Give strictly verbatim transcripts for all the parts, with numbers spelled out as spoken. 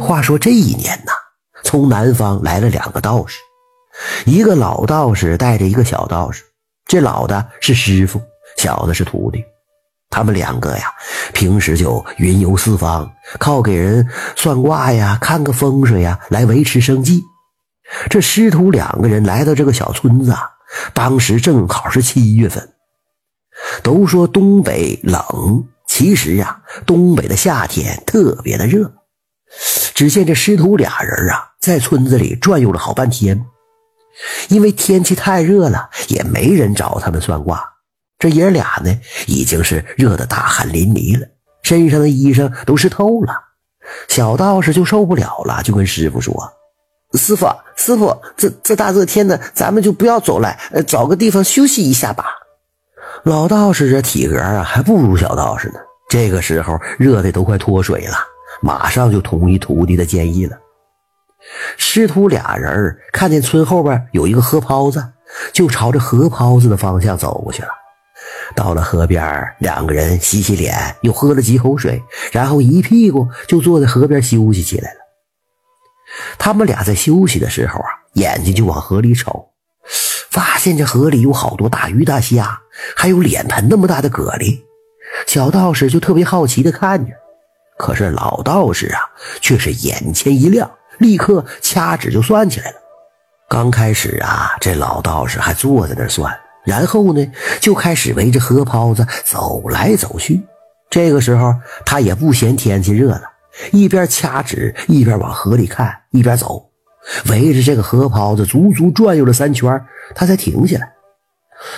话说这一年呢，从南方来了两个道士，一个老道士带着一个小道士，这老的是师傅，小的是徒弟。他们两个呀，平时就云游四方，靠给人算卦呀、看个风水呀来维持生计。这师徒两个人来到这个小村子啊，当时正好是七月份。都说东北冷，其实啊，东北的夏天特别的热。只见这师徒俩人啊，在村子里转悠了好半天，因为天气太热了，也没人找他们算卦。这爷俩呢，已经是热得大汗淋漓了，身上的衣裳都湿透了。小道士就受不了了，就跟师傅说：“师傅，师傅，这这大热天的，咱们就不要走了，呃，找个地方休息一下吧。”老道士这体格啊，还不如小道士呢。这个时候热得都快脱水了，马上就同意徒弟的建议了。师徒俩人看见村后边有一个河泡子，就朝着河泡子的方向走过去了。到了河边，两个人洗洗脸，又喝了几口水，然后一屁股就坐在河边休息起来了。他们俩在休息的时候啊，眼睛就往河里瞅，发现这河里有好多大鱼大虾，还有脸盆那么大的蛤蜊。小道士就特别好奇地看着，可是老道士啊，却是眼前一亮，立刻掐指就算起来了。刚开始啊，这老道士还坐在那儿算，然后呢，就开始围着河泡子走来走去。这个时候，他也不嫌天气热了，一边掐指，一边往河里看，一边走，围着这个河泡子足足转悠了三圈，他才停下来。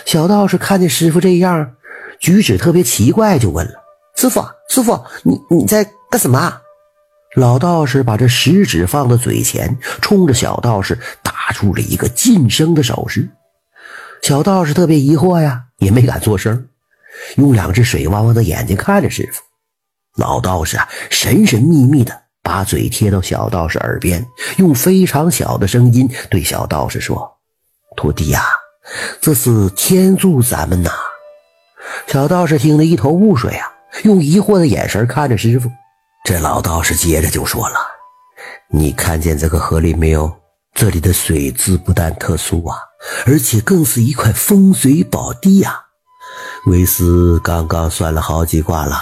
小道士看见师傅这样，举止特别奇怪，就问了：“师傅，师傅，你你在干什么？”老道士把这食指放到嘴前，冲着小道士打出了一个噤声的手势。小道士特别疑惑呀，也没敢作声，用两只水汪汪的眼睛看着师傅。老道士啊，神神秘秘的把嘴贴到小道士耳边，用非常小的声音对小道士说：“徒弟呀，这是天助咱们呐。”小道士听得一头雾水啊，用疑惑的眼神看着师傅。这老道士接着就说了：“你看见这个河里没有？这里的水质不但特殊啊，而且更是一块风水宝地啊！为师刚刚算了好几卦了，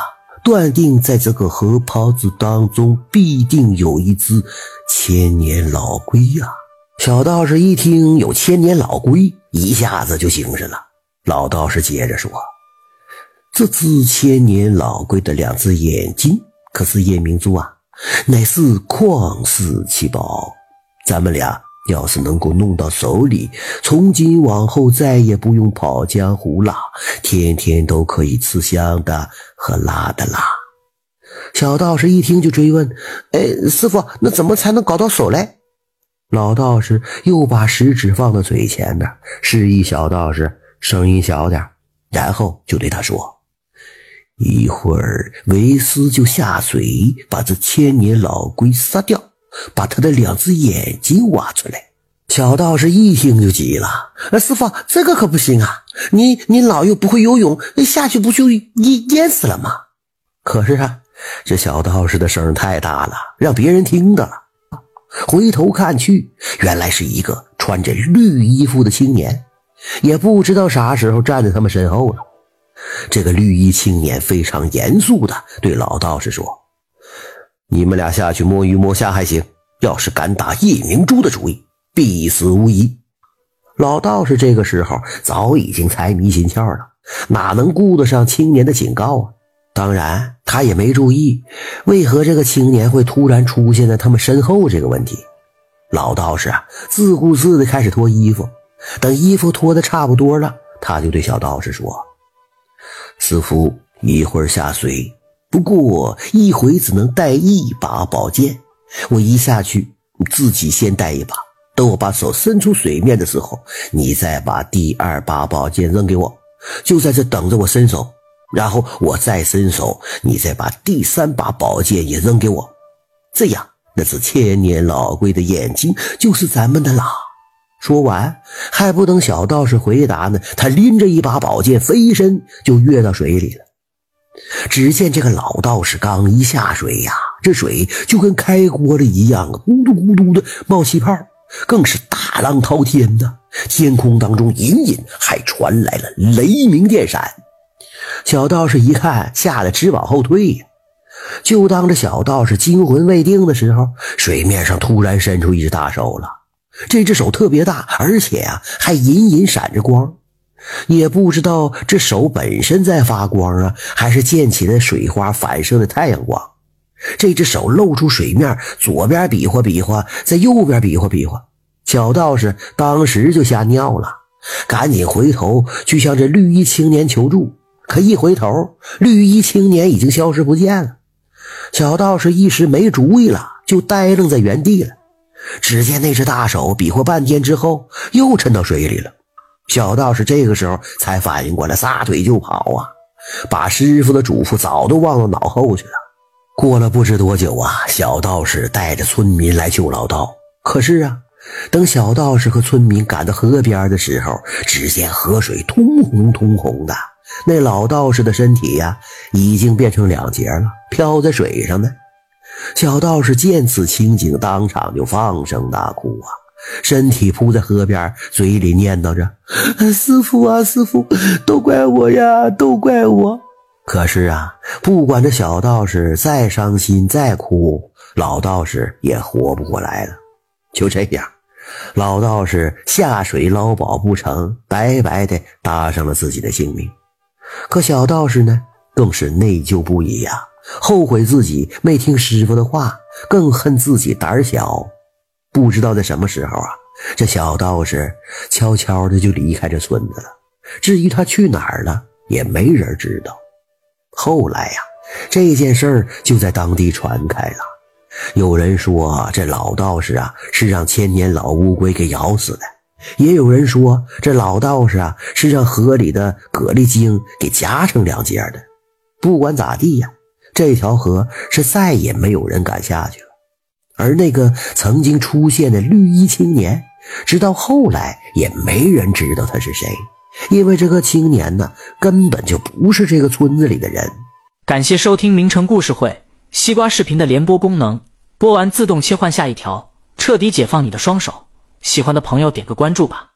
断定在这个河泡子当中必定有一只千年老龟啊。”小道士一听有千年老龟，一下子就精神了。老道士接着说：“这只千年老龟的两只眼睛可是夜明珠啊，乃是旷世奇宝。咱们俩要是能够弄到手里，从今往后再也不用跑江湖了，天天都可以吃香的和辣的啦。”小道士一听就追问：“哎，师傅，那怎么才能搞到手嘞？”老道士又把食指放到嘴前边，示意小道士声音小点，然后就对他说：“一会儿为师就下水把这千年老龟杀掉，把他的两只眼睛挖出来。”小道士一听就急了：“师傅，这个可不行啊！你你老又不会游泳，下去不就淹淹死了吗？”可是啊，这小道士的声太大了，让别人听到了。回头看去，原来是一个穿着绿衣服的青年，也不知道啥时候站在他们身后了。这个绿衣青年非常严肃地对老道士说：“你们俩下去摸鱼摸虾还行，要是敢打夜明珠的主意，必死无疑。”老道士这个时候早已经财迷心窍了，哪能顾得上青年的警告啊？当然他也没注意为何这个青年会突然出现在他们身后这个问题。老道士啊，自顾自地开始脱衣服，等衣服脱得差不多了，他就对小道士说：“师傅一会儿下水，不过一回只能带一把宝剑，我一下去自己先带一把，等我把手伸出水面的时候，你再把第二把宝剑扔给我，就在这等着我伸手，然后我再伸手，你再把第三把宝剑也扔给我，这样那只千年老龟的眼睛就是咱们的啦。”说完还不等小道士回答呢，他拎着一把宝剑飞身就跃到水里了。只见这个老道士刚一下水呀，这水就跟开锅的一样，咕嘟咕嘟的冒气泡，更是大浪滔天的。天空当中隐隐还传来了雷鸣电闪。小道士一看，吓得直往后退呀。就当着小道士惊魂未定的时候，水面上突然伸出一只大手了。这只手特别大，而且啊还隐隐闪着光。也不知道这手本身在发光啊，还是溅起的水花反射的太阳光。这只手露出水面，左边比划比划，在右边比划比划。小道士当时就吓尿了，赶紧回头去向这绿衣青年求助。可一回头，绿衣青年已经消失不见了。小道士一时没主意了，就呆愣在原地了。只见那只大手比划半天之后，又沉到水里了。小道士这个时候才反应过来，撒腿就跑啊，把师傅的嘱咐早都忘到脑后去了。过了不知多久啊，小道士带着村民来救老道。可是啊，等小道士和村民赶到河边的时候，只见河水通红通红的，那老道士的身体呀、啊，已经变成两截了，飘在水上呢。小道士见此情景，当场就放声大哭啊，身体扑在河边，嘴里念叨着：“师父啊，师父，都怪我呀，都怪我。”可是啊，不管这小道士再伤心再哭，老道士也活不过来了。就这样，老道士下水捞宝不成，白白的搭上了自己的性命。可小道士呢，更是内疚不已啊，后悔自己没听师傅的话，更恨自己胆小。不知道在什么时候啊，这小道士悄悄的就离开这村子了。至于他去哪儿了，也没人知道。后来呀、啊，这件事儿就在当地传开了。有人说这老道士啊是让千年老乌龟给咬死的，也有人说这老道士啊是让河里的蛤蜊精给夹成两截的。不管咋地呀、啊，这条河是再也没有人敢下去了。而那个曾经出现的绿衣青年，直到后来也没人知道他是谁，因为这个青年呢，根本就不是这个村子里的人。感谢收听名城故事会，西瓜视频的联播功能，播完自动切换下一条，彻底解放你的双手。喜欢的朋友点个关注吧。